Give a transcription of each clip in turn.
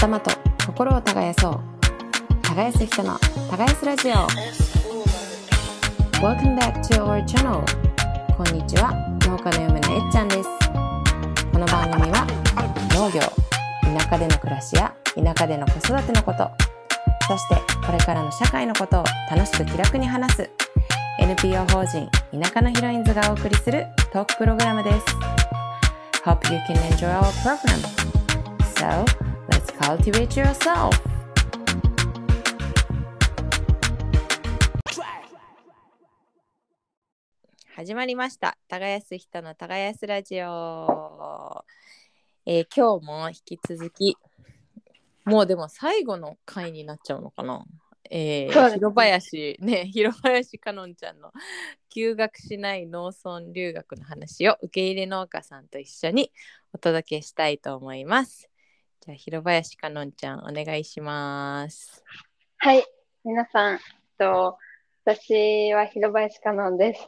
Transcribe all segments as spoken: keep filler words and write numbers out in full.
頭と心を耕そう耕す人の耕すラジオ Welcome back to our channel こんにちは農家の嫁のえっちゃんです。この番組は農業、田舎での暮らしや田舎での子育てのこと、そしてこれからの社会のことを楽しく気楽に話す エヌピーオー 法人田舎のヒロインズがお送りするトークプログラムです。 Hope you can enjoy our program. So, let's cultivate yourself. 始まりました。耕す人の耕すラジオ、えー、今日も引き続き、もうでも最後の回になっちゃうのかな、えー、広林ね、広林かのんちゃんの休学しない農村留学の話を受け入れ農家さんと一緒にお届けしたいと思います。じゃあ広林かのんちゃんお願いします。はい、皆さんと私は広林かのんです。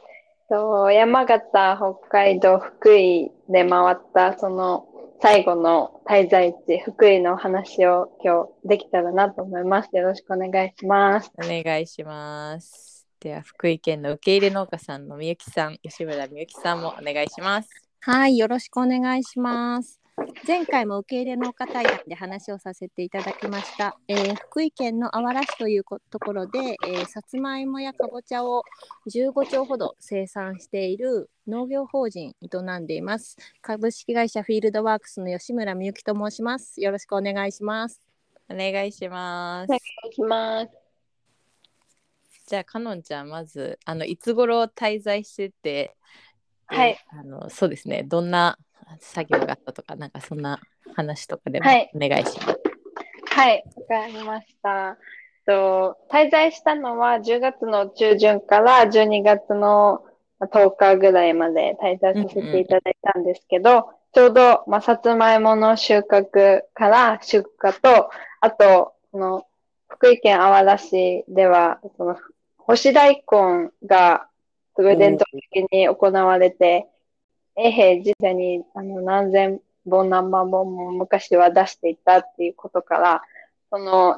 と山形、北海道、福井で回ったその最後の滞在地、福井のお話を今日できたらなと思います。よろしくお願いします。お願いします。では、福井県の受け入れ農家さんのみゆきさん、吉村みゆきさんもお願いします。はい、よろしくお願いします。前回も受け入れ農家対談で話をさせていただきました。えー、福井県のあわら市ということころで、えー、さつまいもやかぼちゃをじゅうごちょうほど生産している農業法人営んでいます。株式会社フィールドワークスの吉村みゆきと申します。よろしくお願いします。お願いします。お願いします。じゃあ、かのんちゃん、まずあのいつ頃滞在してて、はい、あのそうですね、どんな作業があったとか、なんかそんな話とかでもお願いします。はい、わ、はい、かりました。と滞在したのはじゅうがつの中旬からじゅうにがつのとおかぐらいまで滞在させていただいたんですけど、うんうん、ちょうど、まあ、さつまいもの収穫から出荷と、あとこの福井県あわら市ではその干し大根がすごい伝統的に行われて、うん、永平時代にあの何千本何万本も昔は出していたっていうことから、その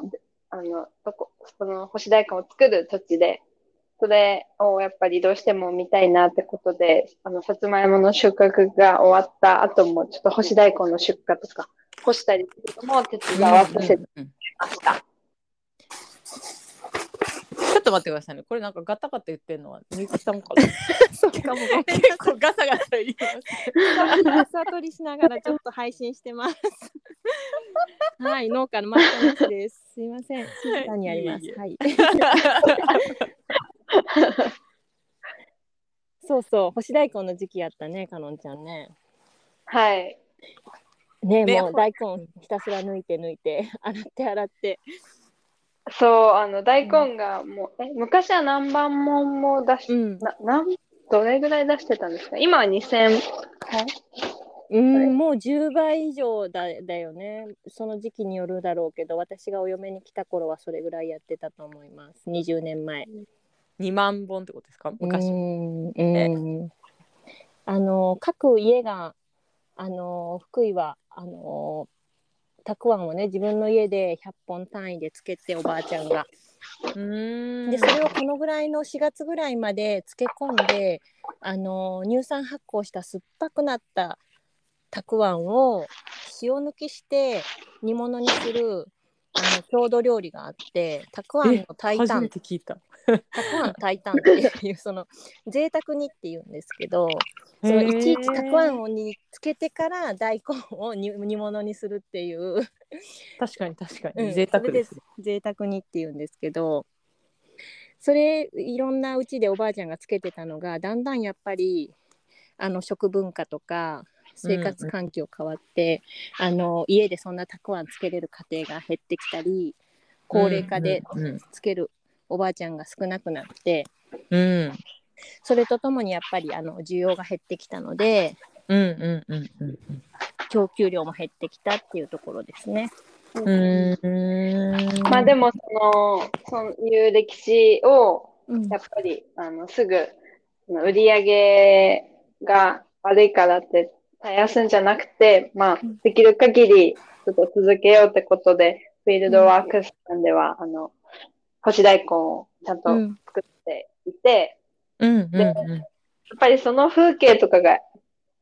あのそこその干し大根を作る土地でそれをやっぱりどうしても見たいなってことで、あのさつまいもの収穫が終わった後もちょっと干し大根の出荷とか干したりするのも手伝わせていました。ちょっと待ってくださいね。これなんかガタガタ言ってるのはみゆきさんかな。そうかも。結構ガサガサ言います。草取りしながらちょっと配信してます。はい、農家のマッチです。すいません。静かにやります。はい。そうそう、干し大根の時期やったね、かのんちゃんね。はい。ね、もう大根ひたすら抜いて抜いて洗って洗って。そう、あの大根がもう、うん、え昔は何万本も出し、うん、な何どれぐらい出してたんですか？今はにせん、うん、もうじゅうばい以上 だ, だよね。その時期によるだろうけど、私がお嫁に来た頃はそれぐらいやってたと思います。にじゅうねんまえ、にまんぼんってことですか？昔うん、えー、あの各家があの福井はあのたくあんをね、自分の家でひゃっぽん単位でつけて、おばあちゃんがうーんでそれをこのぐらいのしがつぐらいまで漬け込んで、あの乳酸発酵した酸っぱくなったたくあんを塩抜きして煮物にするあの郷土料理があって、たくあんの炊いたん、初めて聞いたたくあん炊いたんっていうその贅沢にっていうんですけど、そのいちいちたくあんにつけてから大根を煮物にするっていう、確かに確かに贅沢です、うん、贅沢にっていうんですけど、それいろんなうちでおばあちゃんがつけてたのが、だんだんやっぱりあの食文化とか生活環境変わって、うんうん、あの家でそんなたくあんつけれる家庭が減ってきたり、高齢化でつけるおばあちゃんが少なくなって、うんうん、それとともにやっぱりあの需要が減ってきたので、うんうんうんうん、供給量も減ってきたっていうところですね。うんうん、まあでもそのそういう歴史をやっぱり、うん、あのすぐ売り上げが悪いからって絶やすんじゃなくて、まあ、できる限りちょっと続けようってことで、フィールドワークスさんでは、あの、干し大根をちゃんと作っていて、うんうんうんうん、でやっぱりその風景とかが、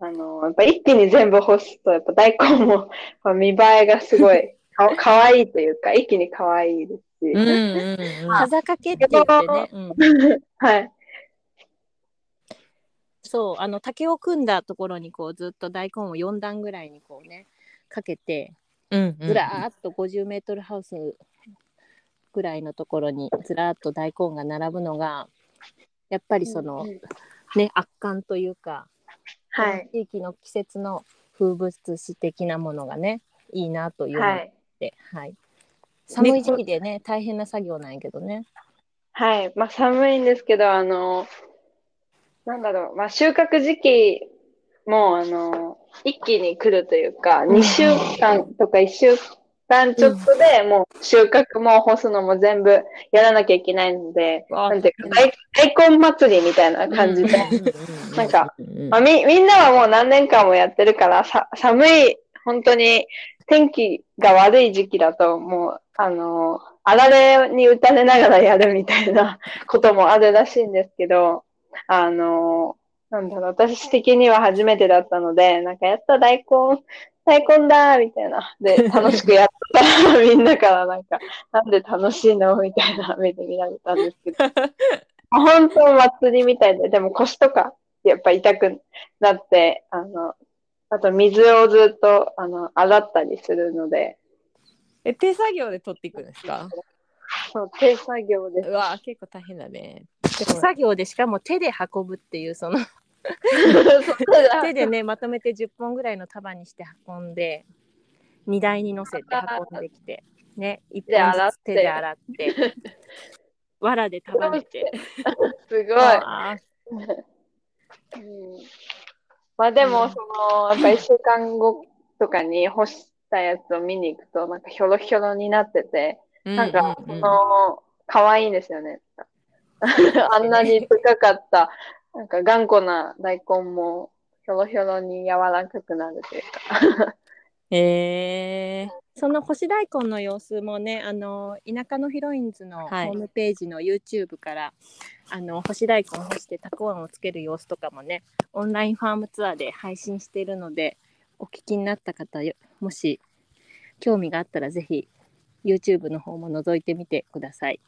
あの、やっぱ一気に全部干すと、やっぱ大根も見栄えがすごいか、かわいいというか、一気にかわいいですし。うんうんうん、風かけって言ってね。うん、はい。そう、あの竹を組んだところにこうずっと大根をよん段ぐらいにこうね、かけて、うんうん、ずらーっとごじゅうメートルハウスぐらいのところにずらーっと大根が並ぶのが、やっぱりその、うんうん、ね、圧巻というか、はい、地域の季節の風物詩的なものがね、いいなというので、はいはい、寒い時期でね、大変な作業なんやけどね。はい、まあ、寒いんですけど、あのなんだろう、まあ、収穫時期もあの一気に来るというか、にしゅうかんとかいっしゅうかんちょっとでもう収穫も干すのも全部やらなきゃいけないので、なんていうか、大根祭りみたいな感じで、なんか、まあ、み、みんなはもう何年間もやってるから、さ、寒い、本当に天気が悪い時期だと、もう、あの、あられに打たれながらやるみたいなこともあるらしいんですけど、あの、なんだろう、私的には初めてだったので、なんかやった大根、大根だーみたいな。で、楽しくやったらみんなからなんか、なんで楽しいのみたいな目で見られたんですけど。本当祭りみたいで、でも腰とかやっぱ痛くなって、あの、あと水をずっとあの洗ったりするので。え、手作業で取っていくんですか？そう、手作業です。うわ、結構大変だね。手作業でしかも手で運ぶっていうその手でね、まとめてじゅっぽんぐらいの束にして運んで、荷台に乗せて運んできて、ね、いっぽんずつ手で洗って。わらで束ねてすごいあ、うん、まあでもそのやっぱいっしゅうかんごとかに干したやつを見に行くとなんかひょろひょろになってて、なんかその可愛いんですよねあんなに深かったなんか頑固な大根もひょろひょろに柔らかくなるというかえー、その干し大根の様子もね、あの田舎のヒロインズのホームページの YouTube から、はい、あの干し大根を干してたくあんをつける様子とかもね、オンラインファームツアーで配信しているので、お聞きになった方、もし興味があったらぜひ YouTube の方も覗いてみてください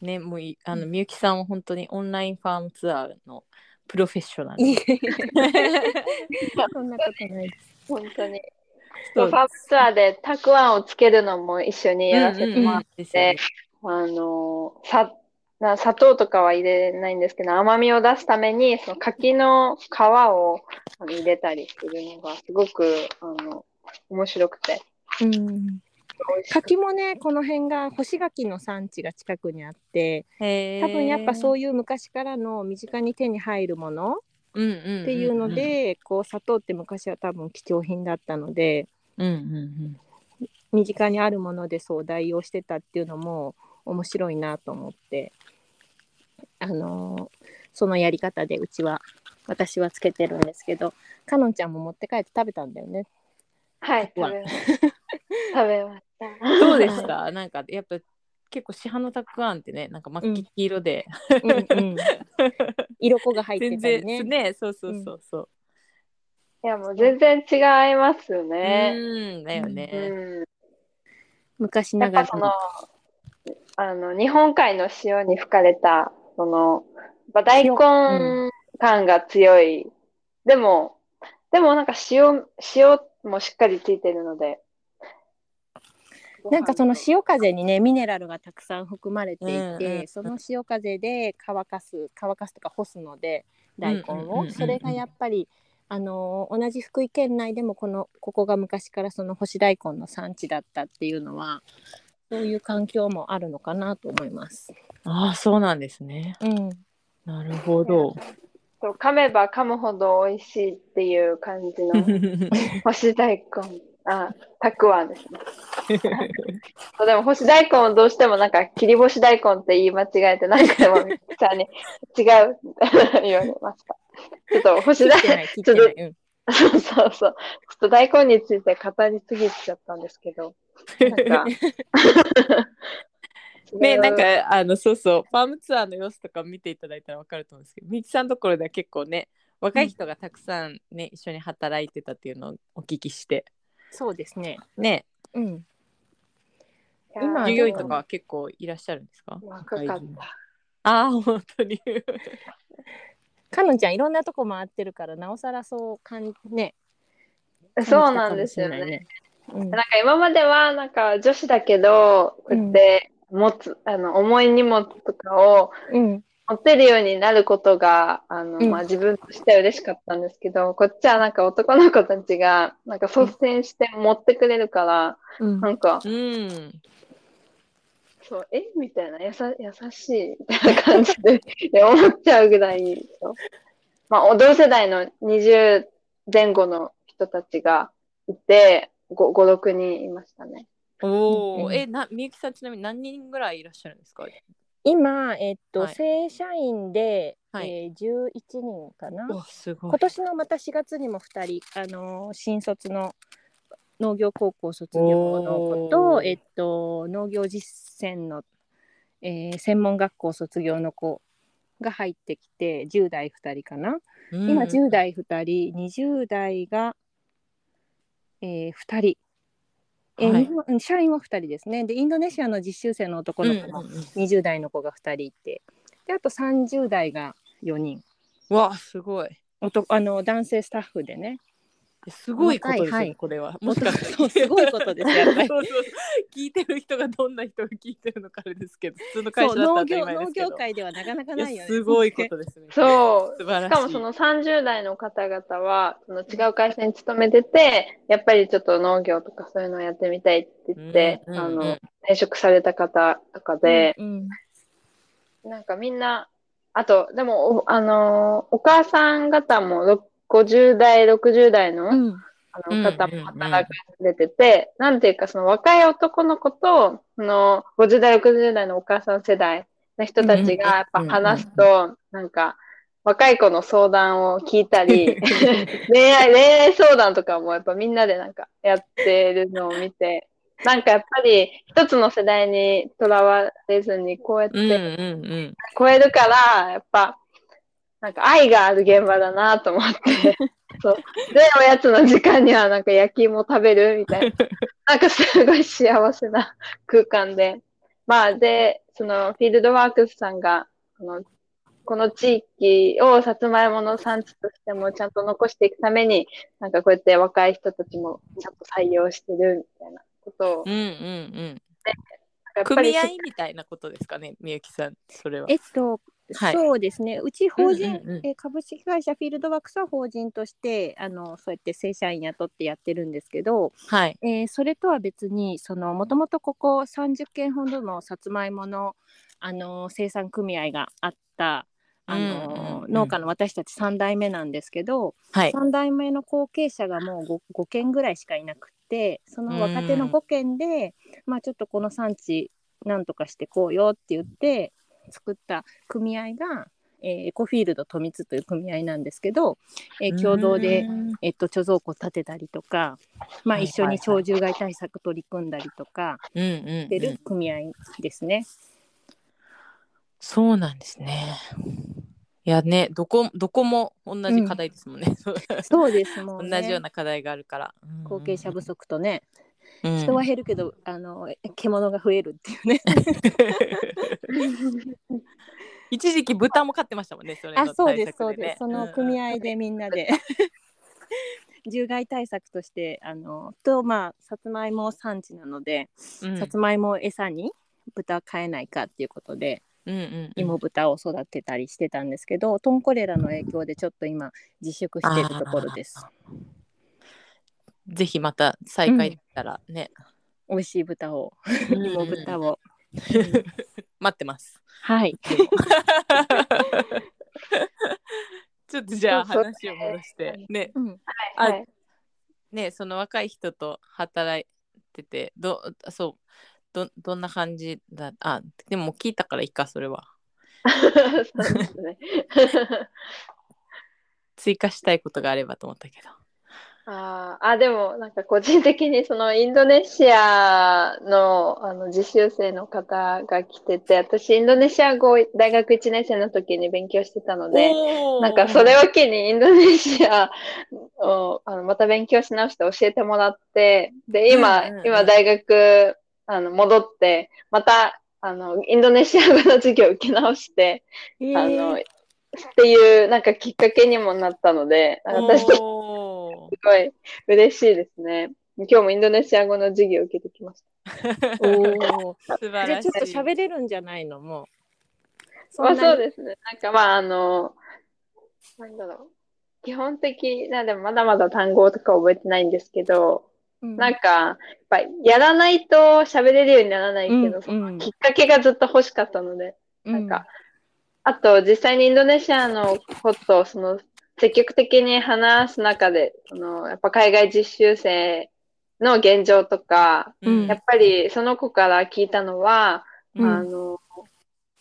ね。もうあのみゆきさんは本当にオンラインファームツアーのプロフェッショナルそんなことないです本当に。ファームツアーでたくあんをつけるのも一緒にやらせてもらって、うんうんうん、あのさな砂糖とかは入れないんですけど、甘みを出すためにその柿の皮をあの入れたりするのがすごくあの面白くて、うん、柿もね、この辺が干し柿の産地が近くにあって、多分やっぱそういう昔からの身近に手に入るものっていうので、うんうんうんうん、こう砂糖って昔は多分貴重品だったので、うんうんうん、身近にあるものでそう代用してたっていうのも面白いなと思って、あのー、そのやり方でうちは私はつけてるんですけど、かのんちゃんも持って帰って食べたんだよね。はい、食べました食べましたどうでした？なんかやっぱ結構市販のたくあんってね、なんか真っ黄色で、うんうんうん、色粉が入ってたりね、全然ね、そうそうそうそう、うん、いやもう全然違いますよね。うんだよね、うん、昔ながらのあの日本海の潮に吹かれたその大根感が強い、うん、でもでもなんか塩塩もしっかりついてるので、なんかその潮風にねミネラルがたくさん含まれていて、うんうん、その潮風で乾かす乾かすとか干すので大根を、うんうんうんうん、それがやっぱりあの同じ福井県内でもこのここが昔からその干し大根の産地だったっていうのはそういう環境もあるのかなと思います。ああそうなんですね、うん、なるほど。噛めば噛むほど美味しいっていう感じの干し大根あ、たくあんですねでも干し大根をどうしてもなんか切り干し大根って言い間違えて何回もみゆきさんに違う言われました。ちょっと干し大根そうそうそう。ちょっと大根について語りすぎちゃったんですけど。なんかね、なんかあのそうそう、ファームツアーの様子とか見ていただいたら分かると思うんですけど、みちさんのところでは結構ね、若い人がたくさんね、うん、一緒に働いてたっていうのをお聞きして。そうですね。ね。うん。今従業員とかは結構いらっしゃるんですか？若かった。ああ、本当に。かのんちゃんいろんなとこ回ってるからなおさらそう感じね。そうなんですよね。うん、なんか今まではなんか女子だけどこうやって持つ、うん、あの重い荷物とかを持ってるようになることが、うん、あのまあ、自分としては嬉しかったんですけど、うん、こっちはなんか男の子たちがなんか率先して持ってくれるから、うん、なんか、うん、そうえみたいなやさ優しいみたいな感じで思っちゃうぐらい、まあ、同世代のにじゅうぜんごの人たちがいて。ご、ろくにんいましたね。おー、え、な、みゆきさんちなみに何人ぐらいいらっしゃるんですか？今、えっと、はい、正社員で、はいえー、じゅういちにんかな。すごい。今年のまたしがつにもふたり、あのー、新卒の農業高校卒業の子と、えっと、農業実践の、えー、専門学校卒業の子が入ってきて、じゅうだいふたりかな。うん、今、じゅうだいふたり、にじゅうだいがえー、ふたり、えーはい、日本社員はふたりですね。でインドネシアの実習生の男の子もにじゅうだいの子がふたりいて、であとさんじゅうだいがよにん。わあすごい。男あの男性スタッフでね。すごいことですよ、はいはい、これはもしかしてそうすごいことですよね。そうそう聞いてる人がどんな人が聞いてるのかあれですけど、普通の会社だったら当たり前ですけど、農業、農業界ではなかなかないよね。すごいことですね。そう。素晴らしい。しかもそのさんじゅう代の方々はその違う会社に勤めてて、やっぱりちょっと農業とかそういうのをやってみたいって言って、うんうんうん、あの転職された方とかで、うんうん、なんかみんなあとでもおあのお母さん方もごじゅうだい、ろくじゅうだい の,、うん、あの方も働かれてて、うんうんうん、なんていうかその若い男の子とそのごじゅうだい、ろくじゅうだいのお母さん世代の人たちがやっぱ話すと、うんうんうん、なんか若い子の相談を聞いたり恋愛、恋愛相談とかもやっぱみんなでなんかやってるのを見て、なんかやっぱり一つの世代にとらわれずにこうやって超えるからやっぱなんか愛がある現場だなと思ってそうでおやつの時間にはなんか焼き芋食べるみたいな、なんかすごい幸せな空間で、まあでそのフィールドワークスさんがこの、この地域をさつまいもの産地としてもちゃんと残していくためになんかこうやって若い人たちもちゃんと採用してるみたいなことを、うんうんうん、組合みたいなことですかね、みゆきさんそれは。えっとはい、そうですね。うち法人、うんうんうん、え株式会社フィールドワークスは法人としてあのそうやって正社員雇ってやってるんですけど、はいえー、それとは別にそのもともとここさんじゅっけんほどのさつまいもの、あのー、生産組合があった、あのーうんうん、農家の私たちさんだいめなんですけど、はい、さんだいめの後継者がもう 5, 5軒ぐらいしかいなくて、その若手のごけんで、うんまあ、ちょっとこの産地なんとかしてこうよって言って作った組合が、えー、エコフィールド富津という組合なんですけど、えー、共同で、えっと、貯蔵庫建てたりとか、まあ、一緒に鳥獣害対策取り組んだりとかしてる組合ですね、うんうんうん、そうなんですね。いやね、どこ、どこも同じ課題ですもんね、うん、そうですもんね。同じような課題があるから後継者不足とね、うん、人は減るけどあの獣が増えるっていうね一時期豚も飼ってましたもんね、それの対策でね。あ、そうですそうです、その組合でみんなで獣害対策としてあのとまあさつまいも産地なので、うん、さつまいもを餌に豚飼えないかっていうことで、うんうんうん、芋豚を育てたりしてたんですけど、トンコレラの影響でちょっと今自粛してるところです。ぜひまた再開できたらね、うん、美味しい豚を、芋豚を、うんうん、待ってます。はい。ちょっとじゃあ話を戻してね、うんはいはい、ねその若い人と働いててどそうどどんな感じだあでも聞いたからいいかそれは。そうですね。追加したいことがあればと思ったけど。あーあ、でも、なんか個人的にそのインドネシアの、あの実習生の方が来てて、私インドネシア語を大学いちねん生の時に勉強してたので、なんかそおー、れを機にインドネシアをあのまた勉強し直して教えてもらって、で、うん今、うん今うん。大学あの戻って、またあのインドネシア語の授業を受け直して、あえの、えっていうなんかきっかけにもなったので、なんか私としておー。すごい嬉しいですね。今日もインドネシア語の授業を受けてきました。おお、素晴じゃあらちょっしとい。喋れるんじゃないのもう。そまんあなそうに。ですね。なんかまああの、なんだろう。基本的な、でもまだまだ単語とか覚えてないんですけど、うなんん。か、やっぱやらないと喋れるようにならなういけんど、そうのきん。っかけがずっと欲しかったので、うなんん。か、あと、実際にインドネシアのことを、その、積極的に話す中で、その、やっぱ海外実習生の現状とか、うやん。っぱりその子から聞いたのは、うあん。の、やっ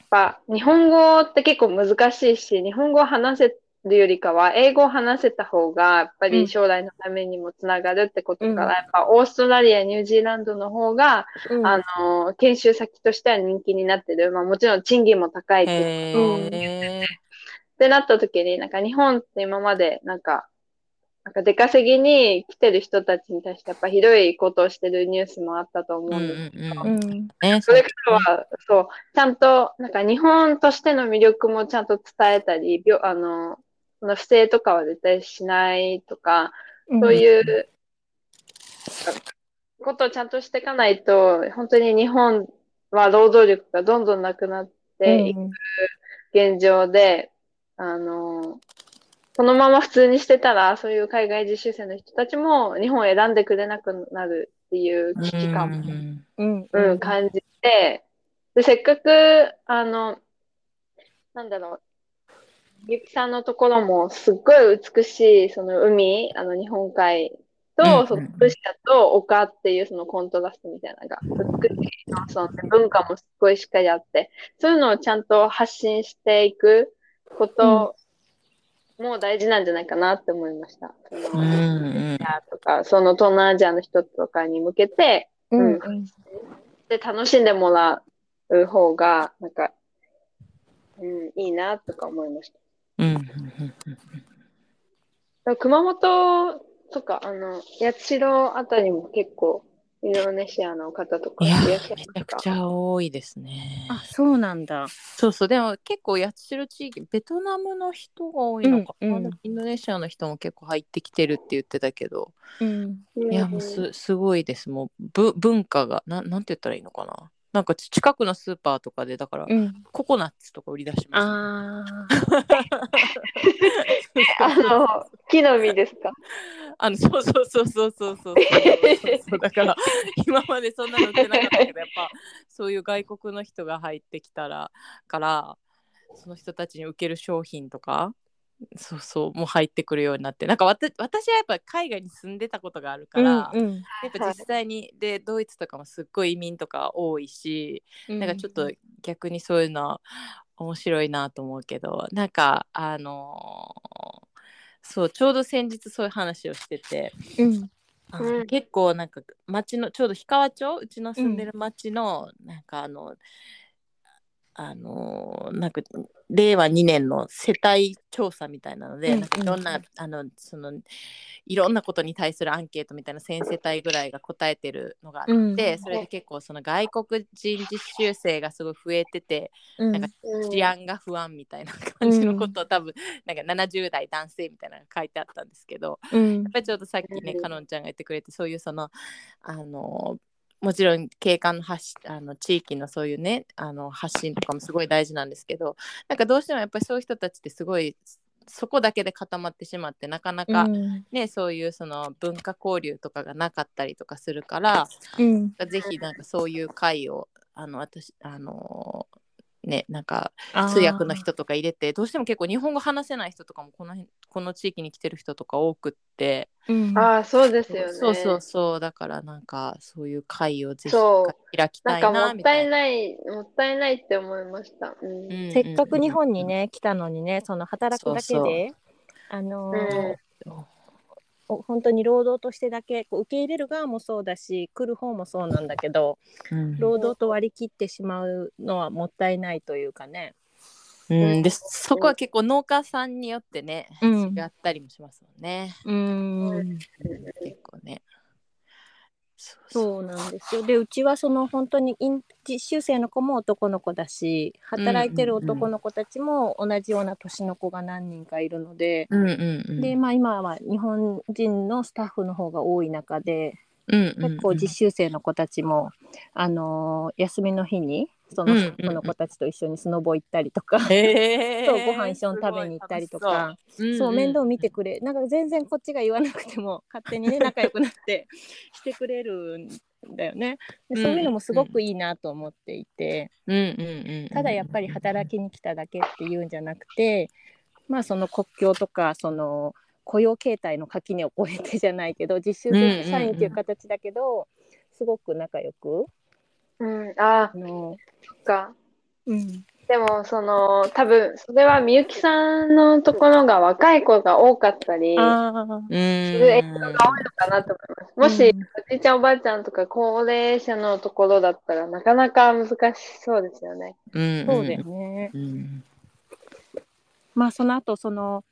ぱ日本語って結構難しいし、日本語を話せるよりかは、英語を話せた方が、やっぱうりん。将来のためにもつながるってこうとから、ん。やっぱオーストラリア、ニュージーランドの方が、うあん。の、研修先としては人気になってる。まあもちろん賃金も高いっていううことを言ってて、へえ。ってなった時に、なんか日本って今まで、なんか、なんか出稼ぎに来てる人たちに対してやっぱひどいことをしてるニュースもあったとう思うんですんうんうけど、ん。うんね、そそうれでからね。は、そう、ちゃんと、なんか日本としての魅力もちゃんと伝えたり、びょ、あの、その不正とかは絶対しないとか、うそういん。うなんかことをちゃんとしていかないと、本当に日本は労働力がどんどんなくなっうていくん。現状で、あの、このまま普通にしてたら、そういう海外実習生の人たちも日本を選んでくれなくなるっていうう危機感も、ん。うんううん、ん感じて、で、せっかく、あの、なんだろう、ゆきさんのところもすっごい美しい、その海、あの日本海うんと、そうのロシんアと丘っていうそのコントラストみたいなのが、美しい農村で文化もすっごいしっかりあって、そういうのをちゃんと発信していくこうん。とも大事なんじゃないかなって思いました。そうんの、インドネシうん。アとか、その東南アジアの人とかに向けて、ううん、んう発ん。信して楽しんでもらう方が、なんか、うん、いいなとか思いました。うんうんうん熊本とか、あの、八代あたりも結構、インドネシアの方といかやいらっしゃいー、めまちすゃくか？ちゃ多いですあ、ね。そうなんだ。そうそう、でも結構八代地域、ベトナムの人が多いうのんかうな。でもんインドネシアの人も結構入ってきてるって言ってたけど、うん。ういや、もうん。す、すごいです。もう、ぶ、文化が、なん、なんて言ったらいいのかな。なんかち近くのスーパーとかで、だから、うん。ココナッツとか売り出しますもん。ああ。そうそうあそうの、そう。木の実ですか？ あの、そうそうそうそうそうそうそうそうそうそう。だから、今までそんなの売ってなかったけど、やっぱ、そういう外国の人が入ってきたら、から、その人たちに受ける商品とか、そうそう、もう入ってくるようになって、なんかわた私はやっぱ海外に住んでたことがあるかうんら、うん。やっぱは実い。際に、で、ドイツとかもすっごい移民とか多いし、うなんかちょっとん。逆にそういうのは面白いなと思うけど、なんかあのーそう、ちょうど先日そういう話をしてて、うん。あのうん。結構なんか町のちょうど氷川町、うちのう住んでん。る町のなんかあのあのーなんか令和にねんの世帯調査みたいなのうで、なんんかういろんんうなん。あのそのいろんなことに対するアンケートみたいなせん世帯ぐらいが答えてるのがあっうん。て、それで結構その外国人実習生がすごい増えてて、うなんかん。治うん安が不安みたいなう感じのこん。とを多分なんかななじゅう代男性みたいなのが書いてあったんですけど、うやっん。ぱりちょっとさっきね、かのんちゃんが言ってくれて、そういうその、あの、もちろん景観の発しあの地域のそういうね、あの発信とかもすごい大事なんですけど、なんかどうしてもやっぱりそういう人たちってすごいそこだけで固まってしまって、なかなうかん。ね、そういうその文化交流とかがなかったりとかするから、うん。ぜひなんかそういう会をあの私あのね、なんか通訳のあ人とか入れて、どうしても結構日本語話せない人とかもこの辺この地域に来てる人とか多くって、あ。うん。ああ、そうですそうよそうそうね。そうだからなんかそういう会をぜひ一回そう。開きなんたいかもなっみたたいいな。ない、もったいないって思いました。ううんん。せっかく日うん本うにんうんね、来たのにね、その働くそうだけそうで、あそうなんのですよ。本当に労働としてだけこう受け入れる側もそうだし来る方もそうなんだけど、うん、労働と割り切ってしまうのはもったいないというかね、うんうん、でそこは結構農家さんによってね、うん、違ったりもしますもんね、うんうん、結構ねそうなんですよ。でうちはその本当に実習生の子も男の子だし働いてる男の子たちも同じような年の子が何人かいるので、うんうんうん、で、まあ、今は日本人のスタッフの方が多い中で、うんうんうん、結構実習生の子たちも、あのー、休みの日にそのスタッフの子たちと一緒にスノボ行ったりとか、うんうんうん、そうご飯一緒に食べに行ったりとか、えー、そう、うんうん、そう面倒見てくれなんか全然こっちが言わなくても勝手にね仲良くなってしてくれるんだよね。でそういうのもすごくいいなと思っていて、うんうん、ただやっぱり働きに来ただけっていうんじゃなくて、まあ、その国境とかその雇用形態の垣根を越えてじゃないけど実習生社員という形だけど、うんうんうん、すごく仲良く、うん、ああのか、うん、でもその多分それはみゆきさんのところが若い子が多かったりする影響が多いのかなと思います。もしおじいちゃんおばあちゃんとか高齢者のところだったらなかなか難しそうですよね、うん、そうですね、うん、まあその後その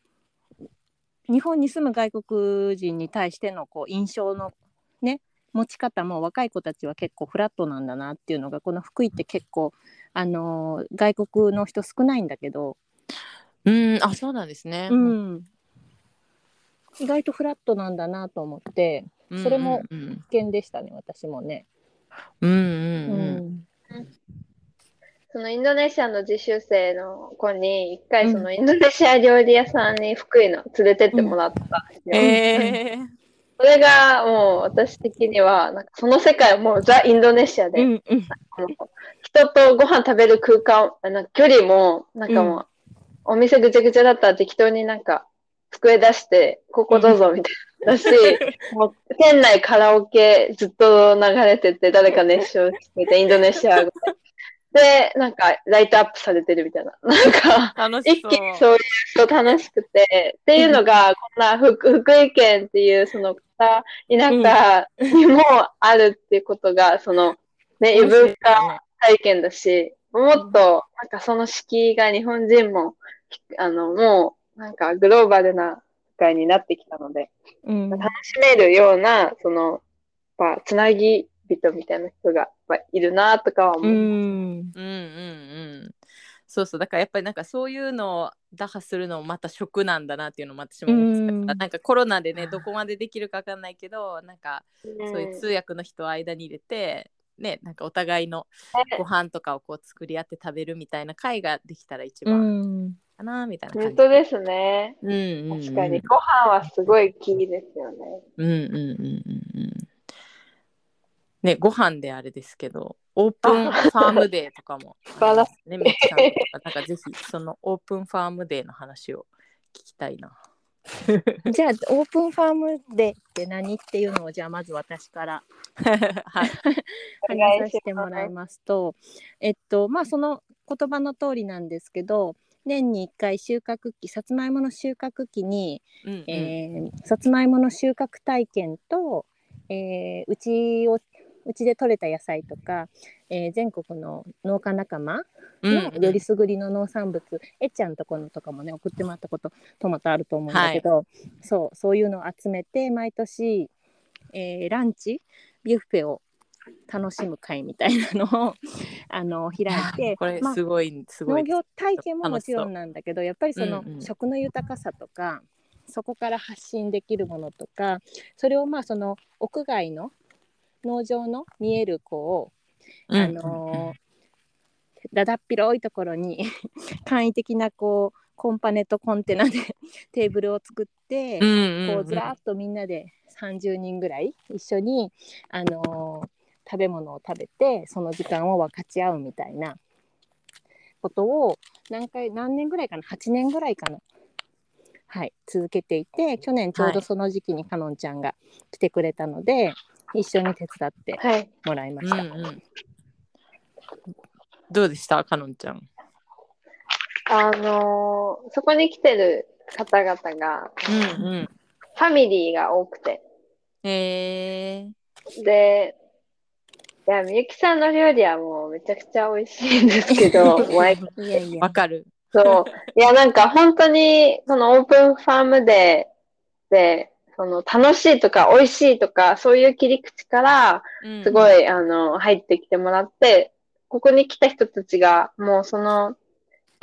日本に住む外国人に対してのこう印象のね持ち方も若い子たちは結構フラットなんだなっていうのがこの福井って結構、あのー、外国の人少ないんだけど、うん、あ、そうなんですね、うん、意外とフラットなんだなと思ってそれも危険でしたね、うんうんうん、私もね、うんうんうんうん、そのインドネシアの実習生の子に一回そのインドネシア料理屋さんに福井の連れてってもらったんですよ、うんえーそれがもう私的にはなんかその世界はもうザ・インドネシアで、うんうん、人とご飯食べる空間なんか距離もなんかもう、うん、お店ぐちゃぐちゃだったら適当になんか机出してここどうぞみたいなだし、うん、もう店内カラオケずっと流れてて誰か熱唱しててインドネシア語でなんかライトアップされてるみたいななんか一気にそういうと楽しくてっていうのがこんな 福, 福井県っていうその田舎にもあるっていうことがそのね異文化体験だしもっとなんかその敷居が日本人もあのもうなんかグローバルな世界になってきたので楽しめるようなそのやっぱつなぎ人みたいな人がいるなとかは思う。うんうんうんうん。そうそうだからやっぱりなんかそういうのを打破するのもまた食なんだなっていうのも私も思ってたからなんかコロナでねどこまでできるか分かんないけどなんかそういう通訳の人を間に入れてねなんかお互いのご飯とかをこう作り合って食べるみたいな会ができたら一番かなみたいな感じ。本当ですね。うんうんうん、確かにご飯はすごいキーですよね。うんうんうんうんうん。ね、ご飯であれですけどオープンファームデーとかもねめっちゃなんかぜひそのオープンファームデーの話を聞きたいなじゃあオープンファームデーって何っていうのをじゃあまず私からはい話させてもらいますとえっとまあその言葉の通りなんですけど年にいっかい収穫期さつまいもの収穫期に、うんうんえー、さつまいもの収穫体験と、えー、うちをうちで採れた野菜とか、えー、全国の農家仲間のよりすぐりの農産物、うん、えっちゃんとこのとかもね送ってもらったことトマトあると思うんだけど、はい、そう、そういうのを集めて毎年、えー、ランチビュッフェを楽しむ会みたいなのをあの開いてこれすごい、まあ、すごい農業体験ももちろんなんだけどやっぱりその、うんうん、食の豊かさとかそこから発信できるものとかそれをまあその屋外の農場の見える子を、あのー、だだっ広いところに簡易的なこうコンパネとコンテナでテーブルを作って、うんうんうん、こうずらっとみんなでさんじゅうにんぐらい一緒に、あのー、食べ物を食べてその時間を分かち合うみたいなことを何回何年ぐらいかなはちねんぐらいかなはい続けていて去年ちょうどその時期にかのんちゃんが来てくれたので、はい一緒に手伝ってもらいました、はいうんうん、どうでしたかのんちゃんあのー、そこに来てる方々が、うんうん、ファミリーが多くて。へー。で、いや、みゆきさんの料理はもうめちゃくちゃ美味しいんですけど、わかる。そう。いや、なんか本当に、そのオープンファームデーで、その楽しいとか美味しいとか、そういう切り口から、すごい、うんうん、あの、入ってきてもらって、ここに来た人たちが、もうその、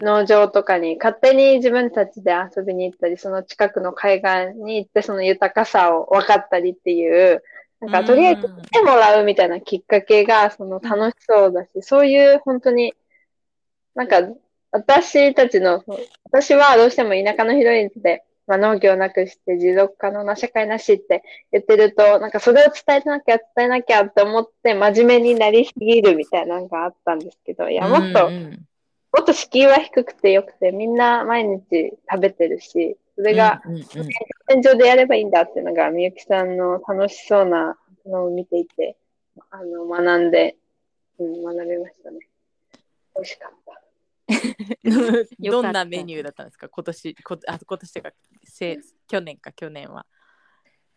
農場とかに勝手に自分たちで遊びに行ったり、その近くの海岸に行ってその豊かさを分かったりっていう、なんかとりあえず来てもらうみたいなきっかけがその楽しそうだし、そういう本当に、なんか私たちの、私はどうしても田舎のヒロインで、まあ、農業なくして持続可能な社会なしって言ってると、なんかそれを伝えなきゃ伝えなきゃって思って真面目になりすぎるみたいなのがあったんですけど、いや、もっと、うんもっと敷居は低くてよくて、みんな毎日食べてるし、それが、現状でやればいいんだっていうのが、みゆきさんの楽しそうなのを見ていて、あの、学んで、うん、学びましたね。美味しかった。どんなメニューだったんですか？今年、こあ今年とか、去年か、去年は。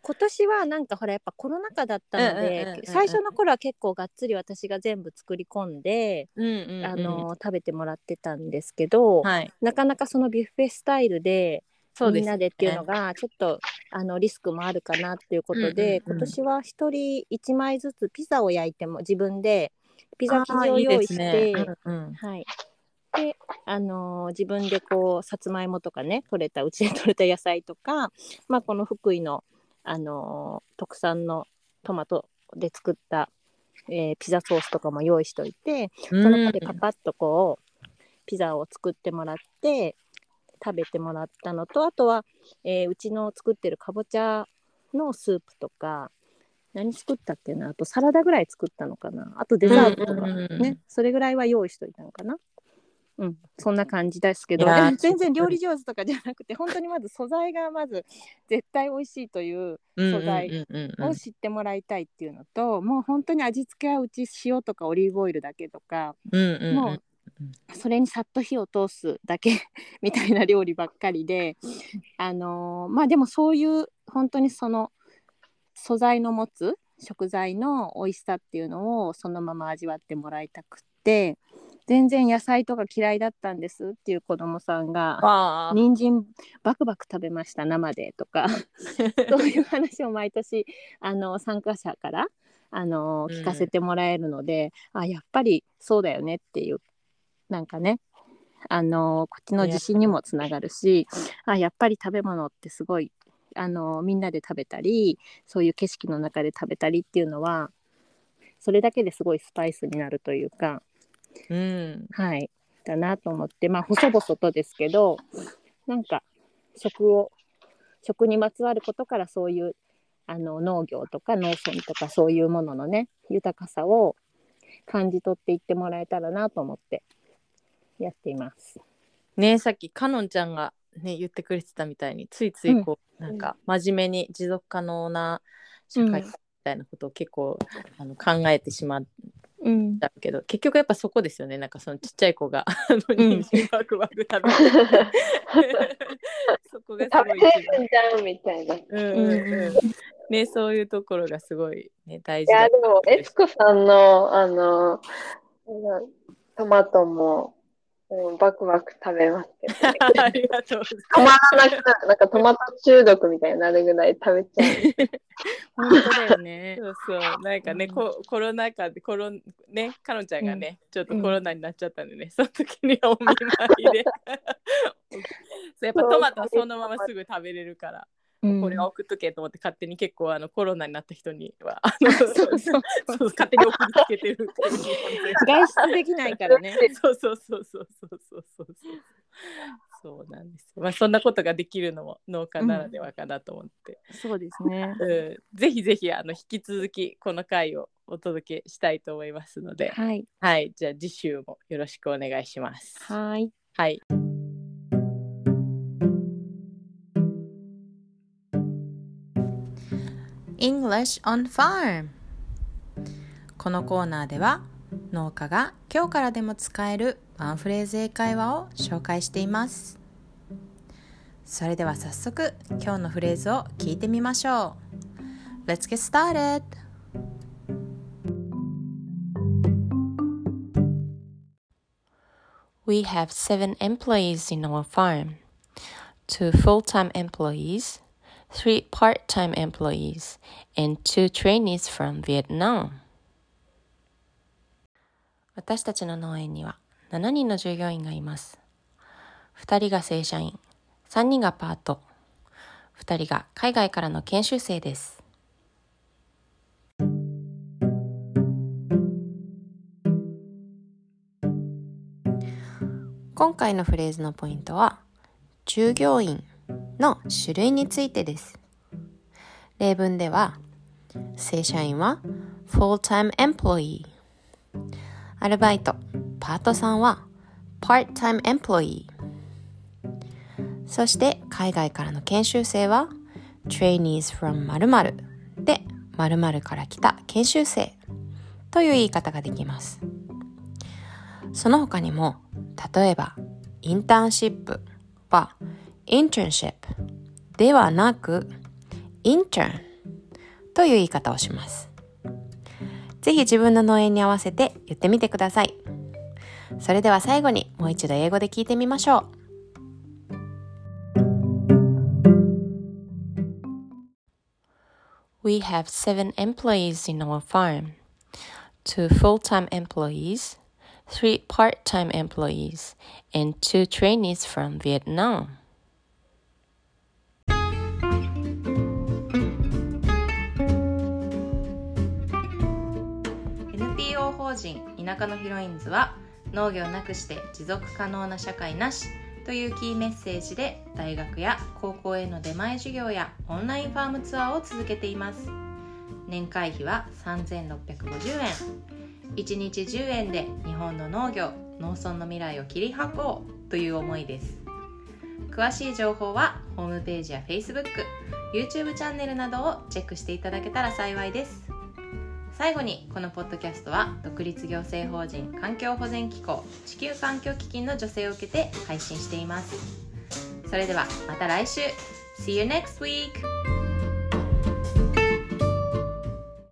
今年はなんかほらやっぱコロナ禍だったので最初の頃は結構がっつり私が全部作り込んで、うんうんうん、あの食べてもらってたんですけど、はい、なかなかそのビュッフェスタイルでみんなでっていうのがちょっと、ね、あのリスクもあるかなっていうことで、うんうんうん、今年は一人一枚ずつピザを焼いても自分でピザ生地を用意していい、ねうんうん、はいであのー、自分でこうさつまいもとかね取れたうちで取れた野菜とか、まあ、この福井のあのー、特産のトマトで作った、えー、ピザソースとかも用意しといてその中でパパッとこうピザを作ってもらって食べてもらったのとあとは、えー、うちの作ってるかぼちゃのスープとか何作ったっけなあとサラダぐらい作ったのかなあとデザートとかねそれぐらいは用意しといたのかなうん、そんな感じですけど全然料理上手とかじゃなくて本当にまず素材がまず絶対美味しいという素材を知ってもらいたいっていうのと、うんうんうんうん、もう本当に味付けはうち塩とかオリーブオイルだけとか、うんうんうん、もうそれにさっと火を通すだけみたいな料理ばっかりで、あのー、まあでもそういう本当にその素材の持つ食材の美味しさっていうのをそのまま味わってもらいたくて全然野菜とか嫌いだったんですっていう子供さんが人参バクバク食べました生でとかそういう話を毎年あの参加者からあの聞かせてもらえるので、うん、あやっぱりそうだよねっていうなんかねあのこっちの自信にもつながるしあやっぱり食べ物ってすごいあのみんなで食べたりそういう景色の中で食べたりっていうのはそれだけですごいスパイスになるというかうんはい、だなと思ってまあ細々とですけどなんか食を食にまつわることからそういうあの農業とか農村とかそういうもののね豊かさを感じ取っていってもらえたらなと思ってやっていますね。さっきかのんちゃんが、ね、言ってくれてたみたいについついこう、うん、なんか真面目に持続可能な社会みたいなことを結構、うん、あの考えてしまってうん、だけど結局やっぱそこですよね。なんかそのちっちゃい子が人参バクバク食べて、うん、そこがすごい食べてんじゃんみたいな、うんうんうんね、そういうところがすごい、ね、大事だ。いやでもエツコさんの、あのトマトもバクバク食べますけど、ね、ありがとうございます。止まらなくなる。なんかトマト中毒みたいになるぐらい食べちゃう。本当だよね。そうそう。なんかね、うん、コ, コロナ禍でコロねかのちゃんがね、うん、ちょっとコロナになっちゃったんでね、うん、その時にお見舞いでそうやっぱトマトはそのまますぐ食べれるから。これは送っとけと思って勝手に結構あのコロナになった人にはあのそうそうそう勝手に送りつけてる外出できないからねそうそうそうそうそうそうそうそうなんです、まあ、そんなことができるのも農家ならではかなと思って、うん、そうですね、うん、ぜひぜひあの引き続きこの回をお届けしたいと思いますので、はい、はい、じゃあ次週もよろしくお願いします。はいはいEnglish on farm このコーナーでは農家が今日からでも使えるワンフレーズ英会話を紹介しています。それでは早速今日のフレーズを聞いてみましょう。 Let's get started! We have seven employees in our farm. Two full-time employees, three part-time employees, and two trainees from Vietnam. 私たちの農園にはななにんの従業員がいます。ふたりが正社員、さんにんがパート、ふたりが海外からの研修生です。今回のフレーズのポイントは従業員の種類についてです。例文では正社員は full-time employee、 アルバイトパートさんは part-time employee、 そして海外からの研修生は trainees from ○○で○○から来た研修生という言い方ができます。その他にも例えばインターンシップはインターンシップではなくインターンという言い方をします。ぜひ自分の農園に合わせて言ってみてください。それでは最後にもう一度英語で聞いてみましょう。 We have seven employees in our farm. Two full-time employees, three part-time employees, and two trainees from Vietnam. エヌピーオー 法人田舎のヒロインズは、農業なくして持続可能な社会なしというキーメッセージで、大学や高校への出前授業やオンラインファームツアーを続けています。年会費はさんぜんろっぴゃくごじゅうえん、いちにちじゅうえんで日本の農業・農村の未来を切り開こうという思いです。詳しい情報はホームページや Facebook、YouTube チャンネルなどをチェックしていただけたら幸いです。最後にこのポッドキャストは独立行政法人環境保全機構地球環境基金の助成を受けて配信しています。それではまた来週 See you next week!